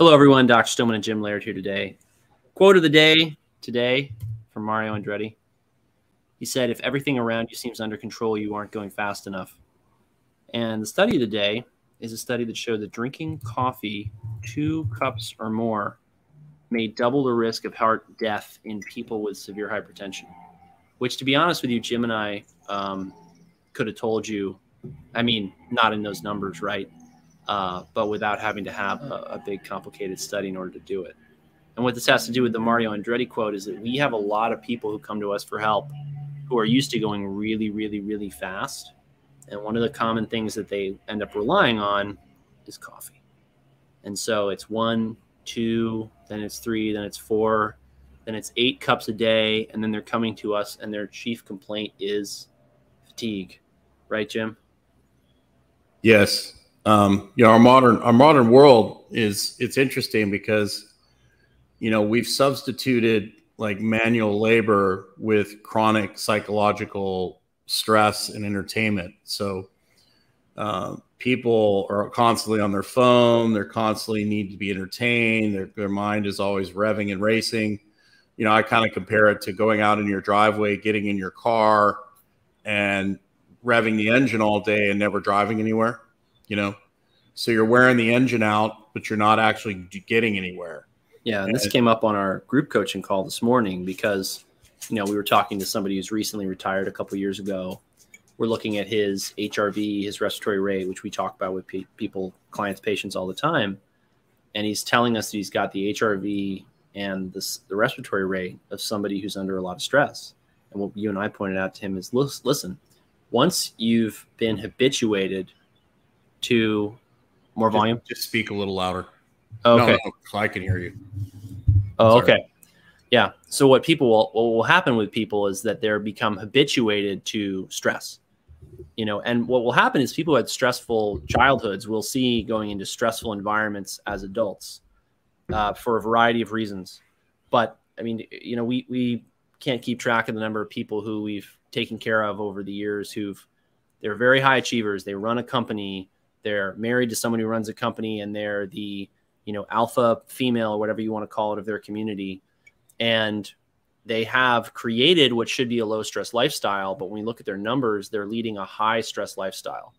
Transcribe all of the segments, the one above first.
Hello, everyone. Dr. Stillman and Jim Laird here today. Quote of the day today from Mario Andretti. He said, if everything around you seems under control, you aren't going fast enough. And the study of the day is a study that showed that drinking coffee 2 cups or more may double the risk of heart death in people with severe hypertension, which, to be honest with you, Jim and I could have told you. I mean, not in those numbers, right? But without having to have a big complicated study in order to do it. And what this has to do with the Mario Andretti quote is that we have a lot of people who come to us for help who are used to going really, really, really fast. And one of the common things that they end up relying on is coffee. And so it's 1, 2, then it's 3, then it's 4, then it's 8 cups a day. And then they're coming to us and their chief complaint is fatigue. Right, Jim? Yes. You know, our modern world is, it's interesting because, you know, we've substituted like manual labor with chronic psychological stress and entertainment. So people are constantly on their phone. They're constantly need to be entertained. Their mind is always revving and racing. You know, I kind of compare it to going out in your driveway, getting in your car and revving the engine all day and never driving anywhere. You know, so you're wearing the engine out, but you're not actually getting anywhere. Yeah. And this came up on our group coaching call this morning because, you know, we were talking to somebody who's recently retired a couple of years ago. We're looking at his HRV, his respiratory rate, which we talk about with people, clients, patients all the time. And he's telling us that he's got the HRV and the respiratory rate of somebody who's under a lot of stress. And what you and I pointed out to him is, listen, once you've been habituated to more volume. Just speak a little louder. Oh, okay. No, I can hear you. Oh, sorry. Okay. Yeah. So what will happen with people is that they're become habituated to stress, you know, and what will happen is people who had stressful childhoods will see going into stressful environments as adults for a variety of reasons. But I mean, you know, we can't keep track of the number of people who we've taken care of over the years they're very high achievers. They run a company. They're married to someone who runs a company and they're the, you know, alpha female or whatever you want to call it of their community. And they have created what should be a low stress lifestyle. But when we look at their numbers, they're leading a high stress lifestyle.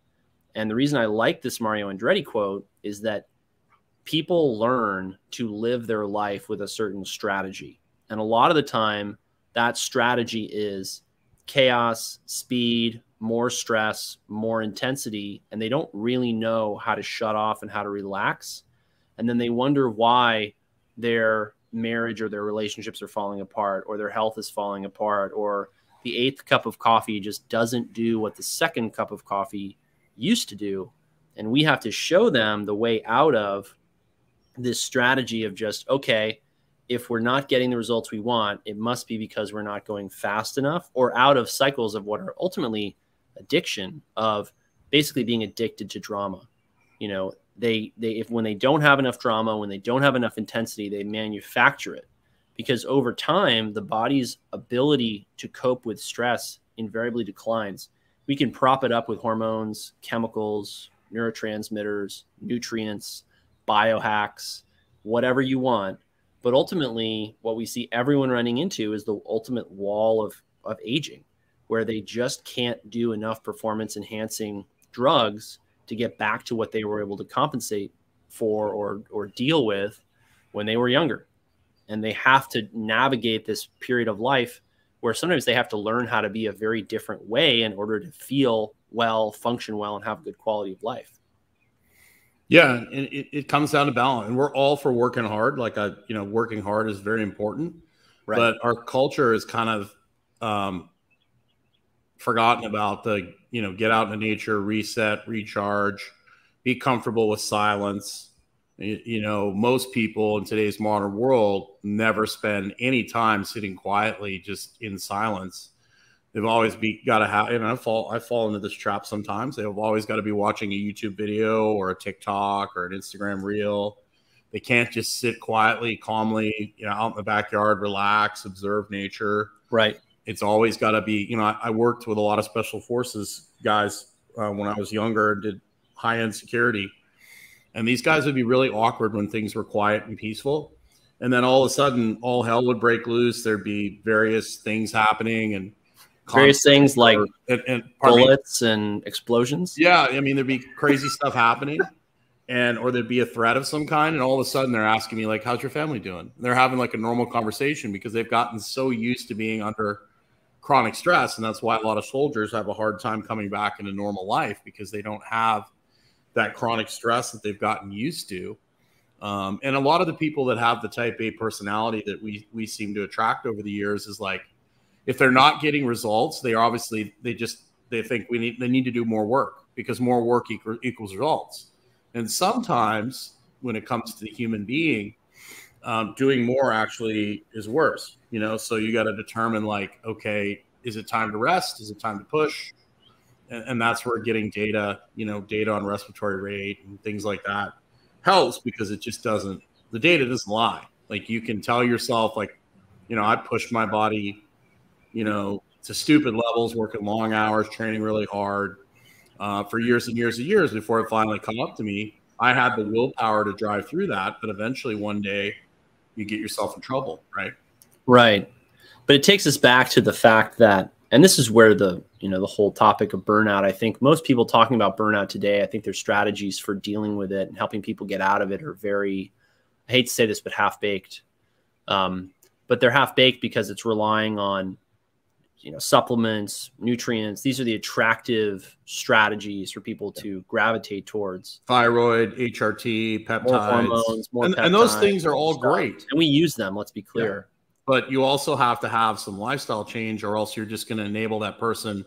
And the reason I like this Mario Andretti quote is that people learn to live their life with a certain strategy. And a lot of the time that strategy is chaos, speed, more stress, more intensity, and they don't really know how to shut off and how to relax. And then they wonder why their marriage or their relationships are falling apart or their health is falling apart or the 8th cup of coffee just doesn't do what the 2nd cup of coffee used to do. And we have to show them the way out of this strategy of just, okay, if we're not getting the results we want, it must be because we're not going fast enough or out of cycles of what are ultimately addiction of basically being addicted to drama. You know, when they don't have enough drama, when they don't have enough intensity, they manufacture it because over time, the body's ability to cope with stress invariably declines. We can prop it up with hormones, chemicals, neurotransmitters, nutrients, biohacks, whatever you want. But ultimately what we see everyone running into is the ultimate wall of aging, where they just can't do enough performance enhancing drugs to get back to what they were able to compensate for or deal with when they were younger. And they have to navigate this period of life where sometimes they have to learn how to be a very different way in order to feel well, function well, and have a good quality of life. Yeah. And it comes down to balance, and we're all for working hard. Like, you know, working hard is very important, right? But our culture is kind of, forgotten about the, you know, get out into nature, reset, recharge, be comfortable with silence. You know, most people in today's modern world never spend any time sitting quietly, just in silence. They've always got to have, and I fall into this trap sometimes. They've always got to be watching a YouTube video or a TikTok or an Instagram reel. They can't just sit quietly, calmly, you know, out in the backyard, relax, observe nature. Right. It's always got to be, you know, I worked with a lot of special forces guys when I was younger and did high-end security. And these guys would be really awkward when things were quiet and peaceful. And then all of a sudden, all hell would break loose. There'd be various things happening and various things like bullets and explosions. Yeah. I mean, there'd be crazy stuff happening, and or there'd be a threat of some kind. And all of a sudden they're asking me, like, how's your family doing? And they're having like a normal conversation because they've gotten so used to being under chronic stress. And that's why a lot of soldiers have a hard time coming back into normal life, because they don't have that chronic stress that they've gotten used to. And a lot of the people that have the type A personality that we seem to attract over the years is like, if they're not getting results, they are obviously, they think they need to do more work, because more work equals results. And sometimes when it comes to the human being, doing more actually is worse, you know? So you got to determine, like, okay, is it time to rest? Is it time to push? And that's where getting data, you know, data on respiratory rate and things like that helps, because it just doesn't, the data doesn't lie. Like, you can tell yourself, like, you know, I pushed my body, you know, to stupid levels, working long hours, training really hard for years and years and years before it finally come up to me. I had the willpower to drive through that, but eventually one day you get yourself in trouble, right? Right. But it takes us back to the fact that, and this is where the, you know, the whole topic of burnout, I think most people talking about burnout today, I think their strategies for dealing with it and helping people get out of it are very, I hate to say this, but half-baked. But they're half-baked because it's relying on, you know, supplements, nutrients. These are the attractive strategies for people to gravitate towards. Thyroid, HRT, peptides. More hormones, more peptides. And those things are all great. And we use them, let's be clear. Yeah. But you also have to have some lifestyle change, or else you're just going to enable that person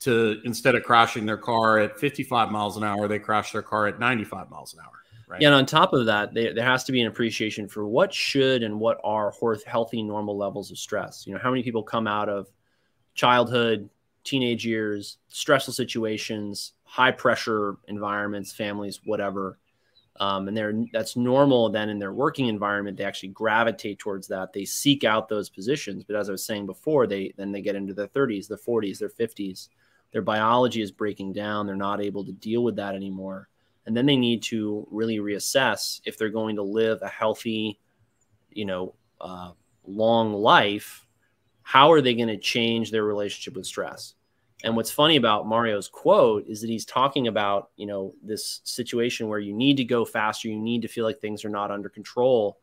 to, instead of crashing their car at 55 miles an hour, they crash their car at 95 miles an hour. Right? Yeah, and on top of that, there has to be an appreciation for what should and what are healthy, normal levels of stress. You know, how many people come out of childhood, teenage years, stressful situations, high pressure environments, families, whatever. And that's normal. Then in their working environment, they actually gravitate towards that. They seek out those positions. But as I was saying before, then they get into their 30s, their 40s, their 50s. Their biology is breaking down. They're not able to deal with that anymore. And then they need to really reassess if they're going to live a healthy, you know, long life. How are they going to change their relationship with stress? And what's funny about Mario's quote is that he's talking about, you know, this situation where you need to go faster, you need to feel like things are not under control,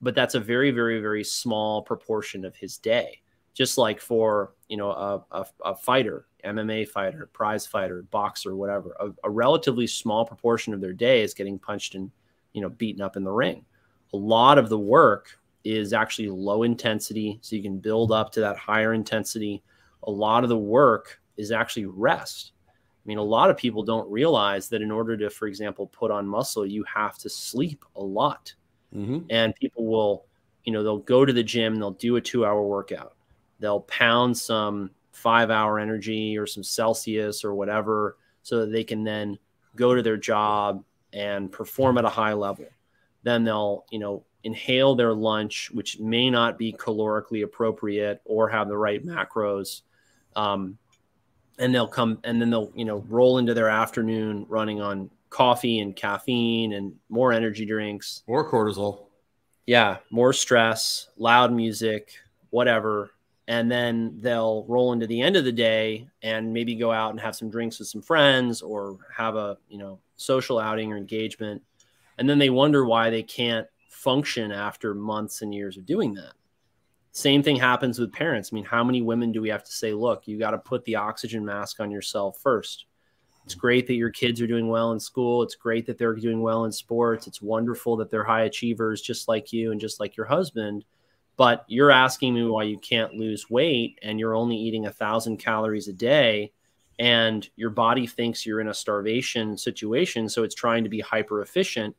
but that's a very, very, very small proportion of his day. Just like for, you know, a fighter, MMA fighter, prize fighter, boxer, whatever, a relatively small proportion of their day is getting punched and, you know, beaten up in the ring. A lot of the work is actually low intensity, so you can build up to that higher intensity. A lot of the work is actually rest. I mean, a lot of people don't realize that in order to, for example, put on muscle, you have to sleep a lot. Mm-hmm. And people will, you know, they'll go to the gym, they'll do a 2-hour workout. They'll pound some 5-hour energy or some Celsius or whatever, so that they can then go to their job and perform at a high level. Then they'll, you know, inhale their lunch, which may not be calorically appropriate or have the right macros. And they'll come, and then they'll, you know, roll into their afternoon running on coffee and caffeine and more energy drinks. More cortisol. Yeah. More stress, loud music, whatever. And then they'll roll into the end of the day and maybe go out and have some drinks with some friends or have a, you know, social outing or engagement. And then they wonder why they can't function after months and years of doing that. Same thing happens with parents. I mean, how many women do we have to say, look, you got to put the oxygen mask on yourself first. It's great that your kids are doing well in school. It's great that they're doing well in sports. It's wonderful that they're high achievers, just like you and just like your husband. But you're asking me why you can't lose weight, and you're only eating 1,000 calories a day, and your body thinks you're in a starvation situation. So it's trying to be hyper efficient.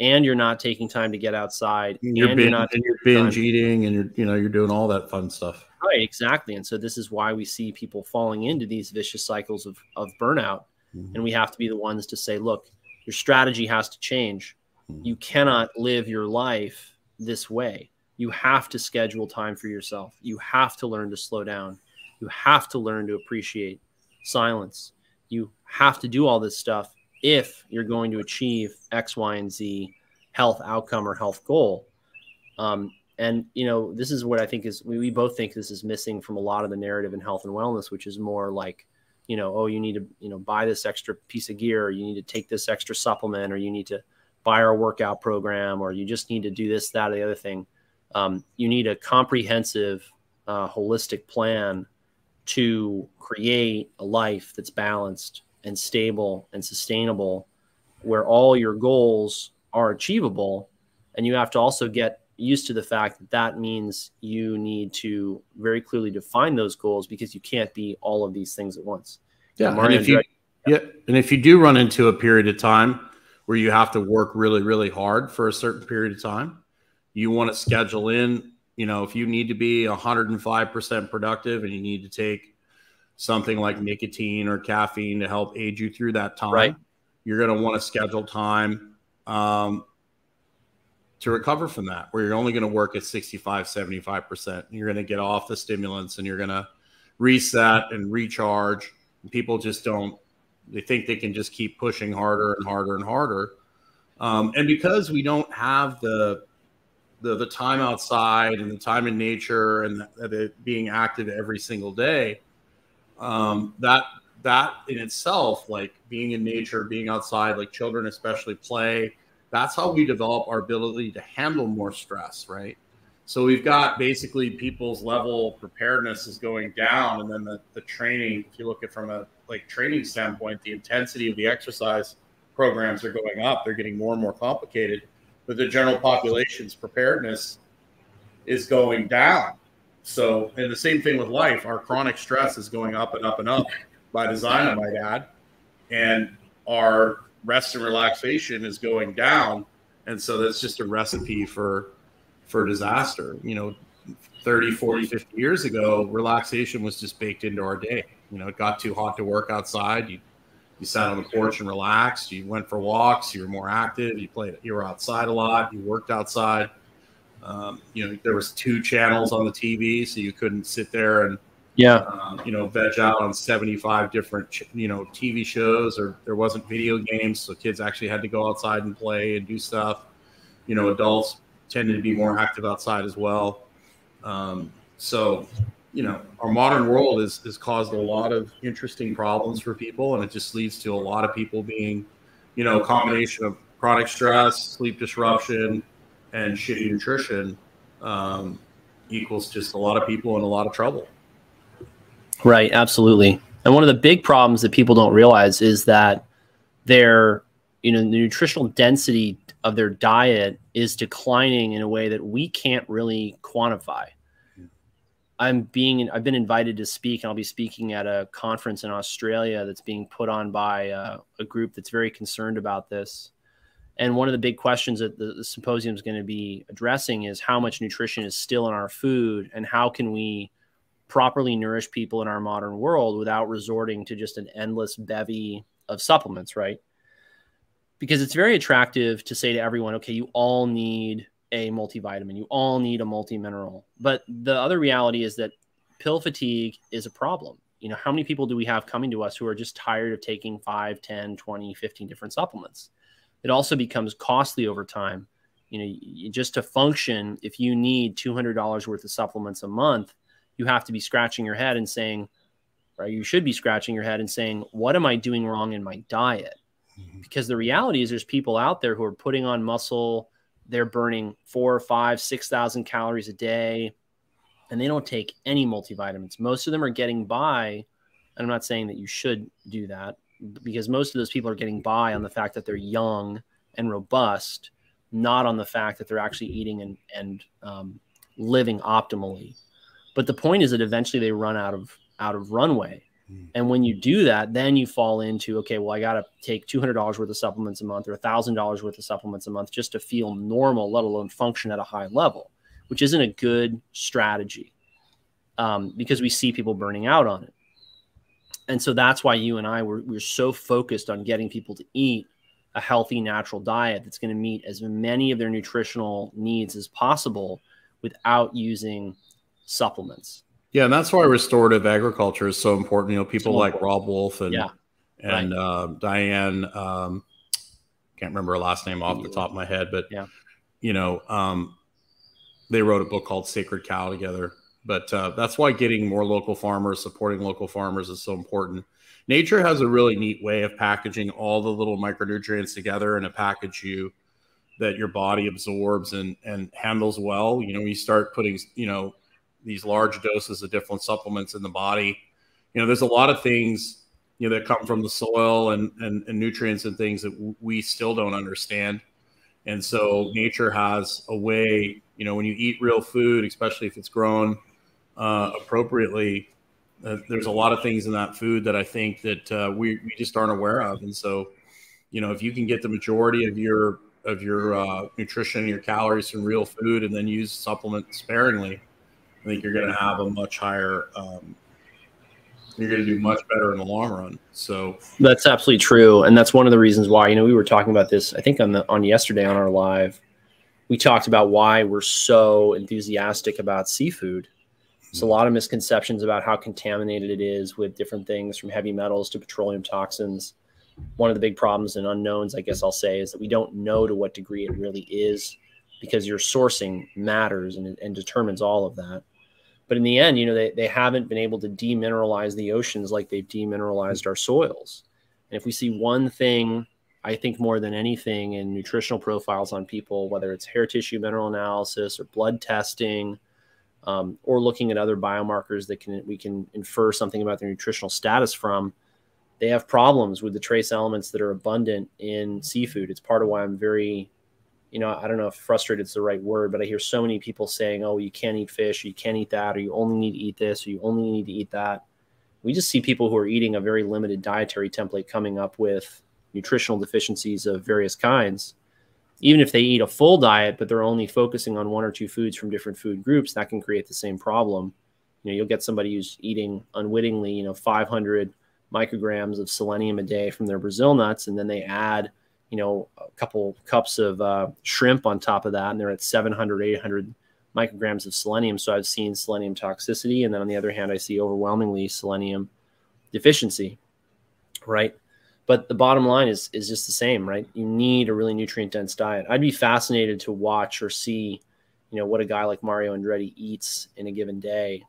And you're not taking time to get outside. You're binge eating and you're doing all that fun stuff. Right, exactly. And so this is why we see people falling into these vicious cycles of burnout. Mm-hmm. And we have to be the ones to say, look, your strategy has to change. Mm-hmm. You cannot live your life this way. You have to schedule time for yourself. You have to learn to slow down. You have to learn to appreciate silence. You have to do all this stuff if you're going to achieve X, Y, and Z health outcome or health goal. And, you know, this is what I think is, we both think this is missing from a lot of the narrative in health and wellness, which is more like, you know, oh, you need to, you know, buy this extra piece of gear, or you need to take this extra supplement, or you need to buy our workout program, or you just need to do this, that, or the other thing. You need a comprehensive, holistic plan to create a life that's balanced and stable and sustainable, where all your goals are achievable. And you have to also get used to the fact that that means you need to very clearly define those goals, because you can't be all of these things at once. Yeah. And if you do run into a period of time where you have to work really, really hard for a certain period of time, you want to schedule in, you know, if you need to be 105% productive and you need to take something like nicotine or caffeine to help aid you through that time, right, you're going to want to schedule time, to recover from that, where you're only going to work at 65, 75%. You're going to get off the stimulants and you're going to reset and recharge. And people just don't, they think they can just keep pushing harder and harder and harder. And because we don't have the time outside and the time in nature and the being active every single day, that in itself, like being in nature, being outside, like children especially play, that's how we develop our ability to handle more stress, right? So we've got basically people's level of preparedness is going down. And then the training, if you look at from a like training standpoint, the intensity of the exercise programs are going up. They're getting more and more complicated. But the general population's preparedness is going down. So, and the same thing with life. Our chronic stress is going up and up and up by design, I might add. And our rest and relaxation is going down. And so that's just a recipe for disaster. You know, 30, 40, 50 years ago, relaxation was just baked into our day. You know, it got too hot to work outside. You sat on the porch and relaxed. You went for walks. You were more active. You were outside a lot. You worked outside. You know, there was 2 channels on the TV, so you couldn't sit there and, yeah, you know, veg out on 75 different, you know, TV shows, or there wasn't video games. So kids actually had to go outside and play and do stuff. You know, adults tended to be more active outside as well. So, you know, our modern world has caused a lot of interesting problems for people. And it just leads to a lot of people being, you know, a combination of chronic stress, sleep disruption, and shitty nutrition equals just a lot of people in a lot of trouble. Right. Absolutely. And one of the big problems that people don't realize is that their, you know, the nutritional density of their diet is declining in a way that we can't really quantify. Yeah. I've been invited to speak, and I'll be speaking at a conference in Australia that's being put on by a group that's very concerned about this. And one of the big questions that the symposium is going to be addressing is how much nutrition is still in our food, and how can we properly nourish people in our modern world without resorting to just an endless bevy of supplements, right? Because it's very attractive to say to everyone, okay, you all need a multivitamin, you all need a multi-mineral. But the other reality is that pill fatigue is a problem. You know, how many people do we have coming to us who are just tired of taking 5, 10, 20, 15 different supplements? It also becomes costly over time. You know, just to function, if you need $200 worth of supplements a month, you have to be scratching your head and saying, or you should be scratching your head and saying, what am I doing wrong in my diet? Mm-hmm. Because the reality is there's people out there who are putting on muscle. They're burning 4,000 or 5,000 or 6,000 calories a day, and they don't take any multivitamins. Most of them are getting by. And I'm not saying that you should do that, because most of those people are getting by on the fact that they're young and robust, not on the fact that they're actually eating and living optimally. But the point is that eventually they run out of runway. And when you do that, then you fall into, okay, well, I got to take $200 worth of supplements a month or $1,000 worth of supplements a month just to feel normal, let alone function at a high level, which isn't a good strategy because we see people burning out on it. And so that's why you and I we're so focused on getting people to eat a healthy, natural diet that's going to meet as many of their nutritional needs as possible without using supplements. Yeah, and that's why restorative agriculture is so important. You know, people like Rob Wolf and yeah. and right. Diane, can't remember her last name off the top of my head, but yeah. You know, they wrote a book called Sacred Cow together. But that's why getting more local farmers, supporting local farmers is so important. Nature has a really neat way of packaging all the little micronutrients together in a package that your body absorbs and handles well. You know, you start putting, you know, these large doses of different supplements in the body. You know, there's a lot of things, you know, that come from the soil and nutrients and things that we still don't understand. And so nature has a way, you know, when you eat real food, especially if it's grown appropriately, there's a lot of things in that food that I think that we just aren't aware of. And so, you know, if you can get the majority of your nutrition, your calories from real food, and then use supplements sparingly, I think you're going to have a much higher, you're going to do much better in the long run. So that's absolutely true. And that's one of the reasons why, you know, we were talking about this, I think on yesterday on our live, we talked about why we're so enthusiastic about seafood. There's a lot of misconceptions about how contaminated it is with different things, from heavy metals to petroleum toxins. One of the big problems and unknowns, I guess I'll say, is that we don't know to what degree it really is, because your sourcing matters and determines all of that. But in the end, you know, they haven't been able to demineralize the oceans like they've demineralized our soils. And if we see one thing, I think more than anything, in nutritional profiles on people, whether it's hair tissue mineral analysis or blood testing, or looking at other biomarkers that we can infer something about their nutritional status from, they have problems with the trace elements that are abundant in seafood. It's part of why I'm very, you know, I don't know if frustrated is the right word, but I hear so many people saying, oh, you can't eat fish, or you can't eat that, or you only need to eat this, or you only need to eat that. We just see people who are eating a very limited dietary template coming up with nutritional deficiencies of various kinds. Even if they eat a full diet, but they're only focusing on one or two foods from different food groups, that can create the same problem. You know, you'll get somebody who's eating unwittingly, you know, 500 micrograms of selenium a day from their Brazil nuts, and then they add, you know, a couple cups of shrimp on top of that, and they're at 700, 800 micrograms of selenium. So I've seen selenium toxicity. And then on the other hand, I see overwhelmingly selenium deficiency, right? But the bottom line is just the same, right? You need a really nutrient-dense diet. I'd be fascinated to watch or see, you know, what a guy like Mario Andretti eats in a given day.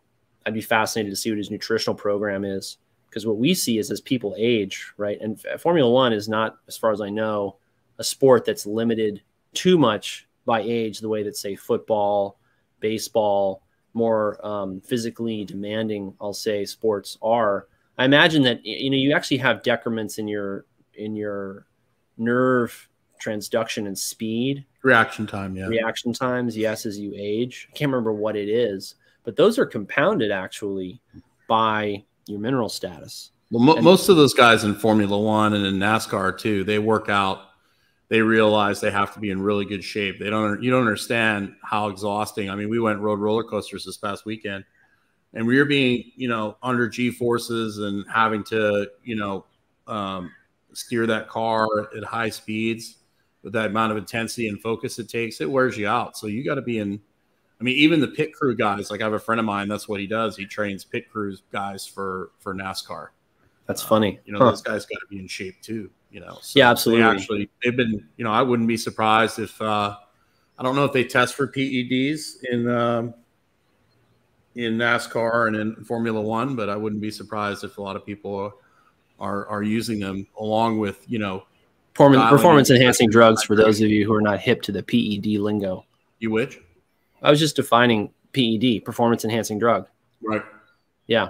I'd be fascinated to see what his nutritional program is. Because what we see is as people age, right? And Formula One is not, as far as I know, a sport that's limited too much by age the way that, say, football, baseball, more physically demanding, I'll say, sports are. I imagine that, you know, you actually have decrements in your nerve transduction and speed. Reaction time, yeah. Reaction times, yes, as you age. I can't remember what it is, but those are compounded actually by your mineral status. Well, most of those guys in Formula One and in NASCAR too, they work out. They realize they have to be in really good shape. You don't understand how exhausting. I mean, we went rode roller coasters this past weekend, and we were being, you know, under G forces and having to, you know, steer that car at high speeds with that amount of intensity and focus it takes. It wears you out. So you got to be in. I mean, even the pit crew guys, like I have a friend of mine, that's what he does. He trains pit crews guys for NASCAR. That's funny. You know, those guys got to be in shape too, you know. So yeah, absolutely. They've been, you know, I wouldn't be surprised if, I don't know if they test for PEDs in NASCAR and in Formula One, but I wouldn't be surprised if a lot of people are using them along with, you know, performance enhancing drugs for those of you who are not hip to the PED lingo. You which? I was just defining PED, performance-enhancing drug. Right. Yeah.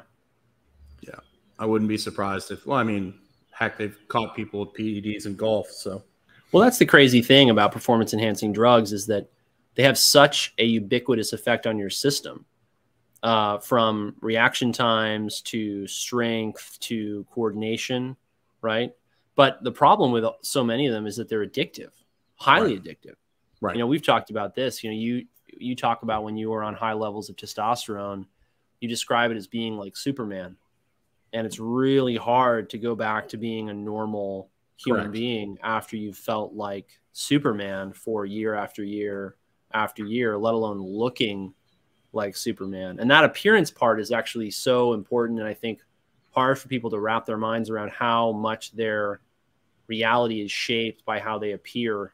Yeah. I wouldn't be surprised if – well, I mean, heck, they've caught people with PEDs in golf, so. Well, that's the crazy thing about performance-enhancing drugs is that they have such a ubiquitous effect on your system, from reaction times to strength to coordination, right? But the problem with so many of them is that they're addictive, highly addictive. Right. You know, we've talked about this. You know, you talk about when you are on high levels of testosterone, you describe it as being like Superman, and it's really hard to go back to being a normal human being after you've felt like Superman for year after year after year, let alone looking like Superman. And that appearance part is actually so important. And I think hard for people to wrap their minds around how much their reality is shaped by how they appear.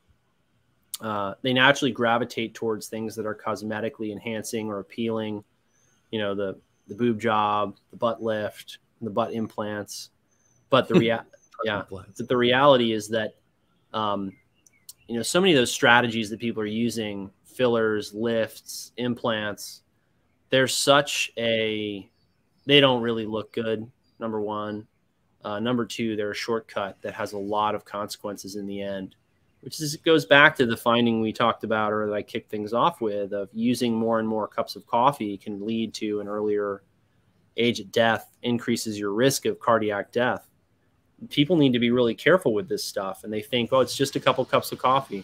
They naturally gravitate towards things that are cosmetically enhancing or appealing. You know, the boob job, the butt lift, the butt implants. But the the reality is that, you know, so many of those strategies that people are using, fillers, lifts, implants, there's such a, they don't really look good, number one. Number two, they're a shortcut that has a lot of consequences in the end, which is, it goes back to the finding we talked about, or that I kicked things off with, of using more and more cups of coffee can lead to an earlier age of death, increases your risk of cardiac death. People need to be really careful with this stuff. And they think, oh, it's just a couple cups of coffee.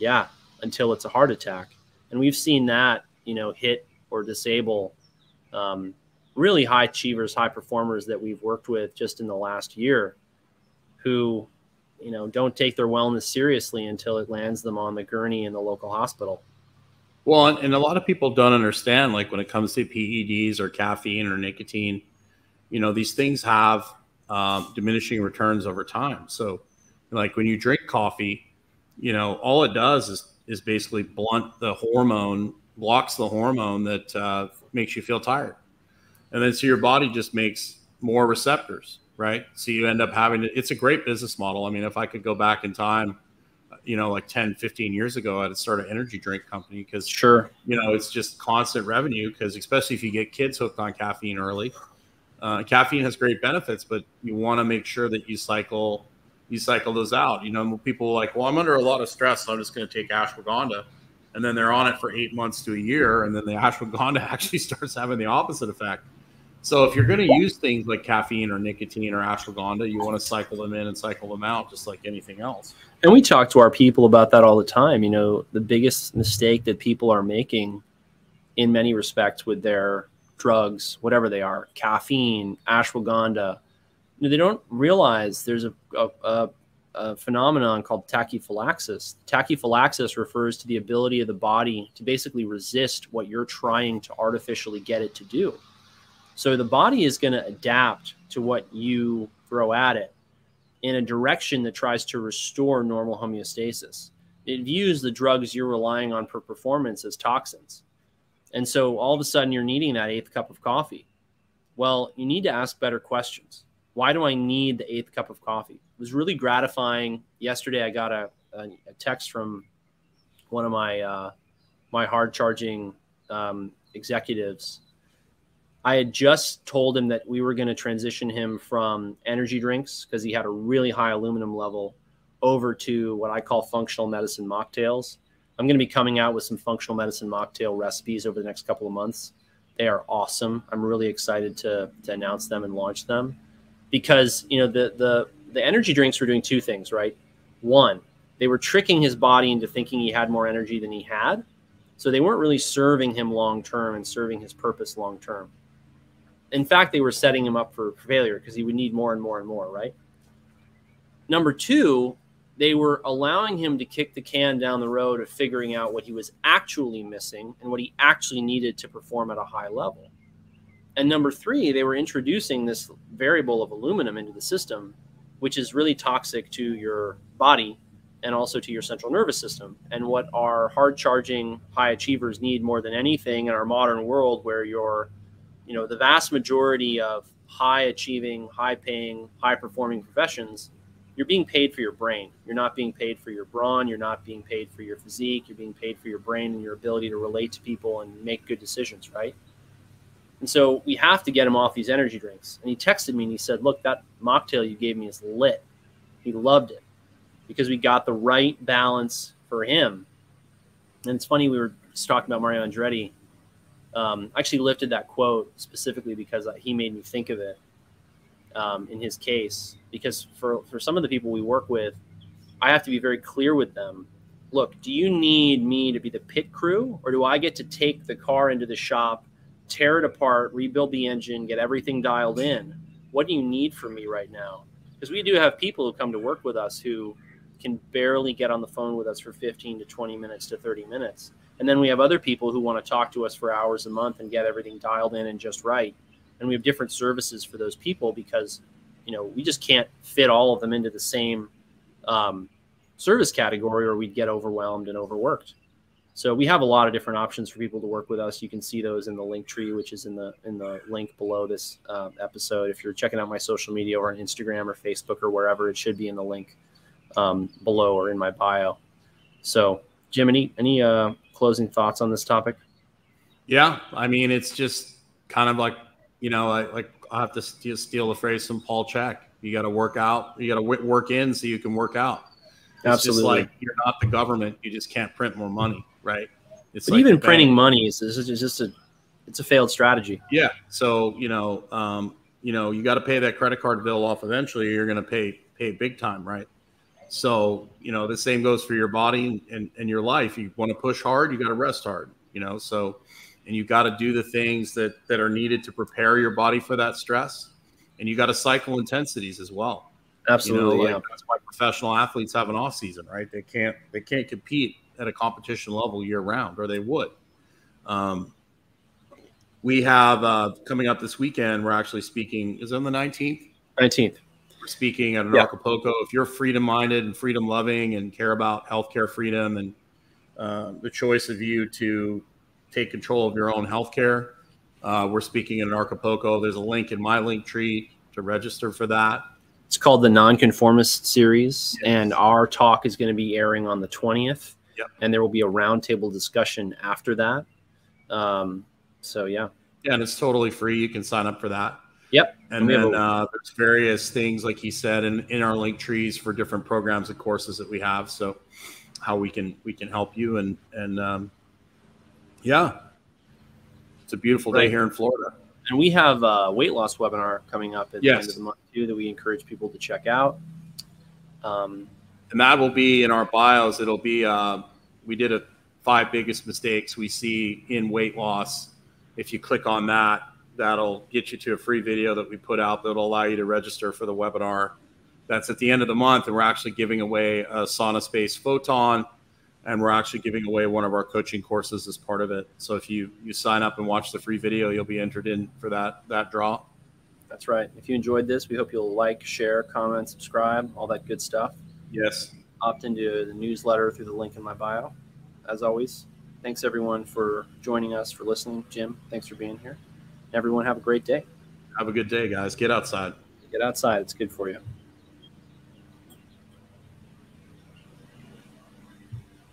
Yeah, until it's a heart attack. And we've seen that, you know, hit or disable really high achievers, high performers that we've worked with just in the last year who, you know, don't take their wellness seriously until it lands them on the gurney in the local hospital. Well, and a lot of people don't understand, like when it comes to PEDs or caffeine or nicotine, you know, these things have diminishing returns over time. So like when you drink coffee, you know, all it does is basically blunt the hormone, blocks the hormone that makes you feel tired. And then so your body just makes more receptors, right? So you end up having to, it's a great business model. I mean, if I could go back in time, you know, like 10, 15 years ago, I'd start an energy drink company because, sure, you know, it's just constant revenue because especially if you get kids hooked on caffeine early, caffeine has great benefits, but you want to make sure that you cycle those out. You know, people are like, well, I'm under a lot of stress, so I'm just going to take ashwagandha. And then they're on it for 8 months to a year. And then the ashwagandha actually starts having the opposite effect. So if you're going to use things like caffeine or nicotine or ashwagandha, you want to cycle them in and cycle them out just like anything else. And we talk to our people about that all the time. You know, the biggest mistake that people are making in many respects with their drugs, whatever they are, caffeine, ashwagandha, you know, they don't realize there's a phenomenon called tachyphylaxis. Tachyphylaxis refers to the ability of the body to basically resist what you're trying to artificially get it to do. So the body is going to adapt to what you throw at it in a direction that tries to restore normal homeostasis. It views the drugs you're relying on for performance as toxins. And so all of a sudden you're needing that 8th cup of coffee. Well, you need to ask better questions. Why do I need the 8th cup of coffee? It was really gratifying. Yesterday I got a text from one of my, my hard charging executives. I had just told him that we were going to transition him from energy drinks because he had a really high aluminum level over to what I call functional medicine mocktails. I'm going to be coming out with some functional medicine mocktail recipes over the next couple of months. They are awesome. I'm really excited to announce them and launch them because, you know, the energy drinks were doing two things, right? One, they were tricking his body into thinking he had more energy than he had. So they weren't really serving him long-term and serving his purpose long-term. In fact, they were setting him up for failure because he would need more and more and more, right? Number two, they were allowing him to kick the can down the road of figuring out what he was actually missing and what he actually needed to perform at a high level. And number three, they were introducing this variable of aluminum into the system, which is really toxic to your body and also to your central nervous system. And what our hard-charging high achievers need more than anything in our modern world where you're, you know, the vast majority of high achieving, high paying, high performing professions, you're being paid for your brain. You're not being paid for your brawn. You're not being paid for your physique. You're being paid for your brain and your ability to relate to people and make good decisions, right? And so we have to get him off these energy drinks. And he texted me and he said, look, that mocktail you gave me is lit. He loved it because we got the right balance for him. And it's funny, we were just talking about Mario Andretti. I actually lifted that quote specifically because he made me think of it in his case, because for some of the people we work with, I have to be very clear with them. Look, do you need me to be the pit crew or do I get to take the car into the shop, tear it apart, rebuild the engine, get everything dialed in? What do you need from me right now? Because we do have people who come to work with us who can barely get on the phone with us for 15 to 20 minutes to 30 minutes. And then we have other people who want to talk to us for hours a month and get everything dialed in and just right. and we have different services for those people because, you know, we just can't fit all of them into the same service category, or we'd get overwhelmed and overworked. So we have a lot of different options for people to work with us. You can see those in the link tree, which is in the link below this episode. If you're checking out my social media or on Instagram or Facebook or wherever, it should be in the link below or in my bio. So Jim, any closing thoughts on this topic? Yeah. I mean, it's just kind of like, you know, like I have to steal the phrase from Paul Cech. You got to work out, you got to work in so you can work out. It's absolutely. Just like, you're not the government. You just can't print more money. Right. It's like even printing money is just it's a failed strategy. Yeah. So, you know, you got to pay that credit card bill off eventually. You're going to pay big time. Right. So, you know, the same goes for your body and your life. You want to push hard. You got to rest hard, you know, so, and you got to do the things that are needed to prepare your body for that stress. And you got to cycle intensities as well. Absolutely. You know, like, yeah. That's why professional athletes have an off season, right? They can't compete at a competition level year round, or they would. We have coming up this weekend, we're actually speaking, is it on the 19th? 19th. We're speaking at Anarcopoco. Yeah. If you're freedom minded and freedom loving and care about healthcare freedom and the choice of you to take control of your own healthcare, we're speaking at Anarcopoco. There's a link in my link tree to register for that. It's called the Nonconformist Series, yes. And our talk is going to be airing on the 20th, yep. And there will be a roundtable discussion after that. So, yeah. Yeah, and it's totally free. You can sign up for that. Yep. And then there's various things, like he said, in our link trees for different programs and courses that we have, so how we can help you. And yeah, it's a beautiful day here in Florida. And we have a weight loss webinar coming up at the end of the month, too, that we encourage people to check out. And that will be in our bios. It'll be we did 5 biggest mistakes we see in weight loss. If you click on that, that'll get you to a free video that we put out that'll allow you to register for the webinar. That's at the end of the month, and we're actually giving away a sauna space photon, and we're actually giving away one of our coaching courses as part of it. So if you sign up and watch the free video, you'll be entered in for that draw. That's right. If you enjoyed this, we hope you'll like, share, comment, subscribe, all that good stuff. Yes. Opt into the newsletter through the link in my bio. As always, thanks everyone for joining us, for listening. Jim, thanks for being here. Everyone have a great day. Have a good day, guys. Get outside. It's good for you.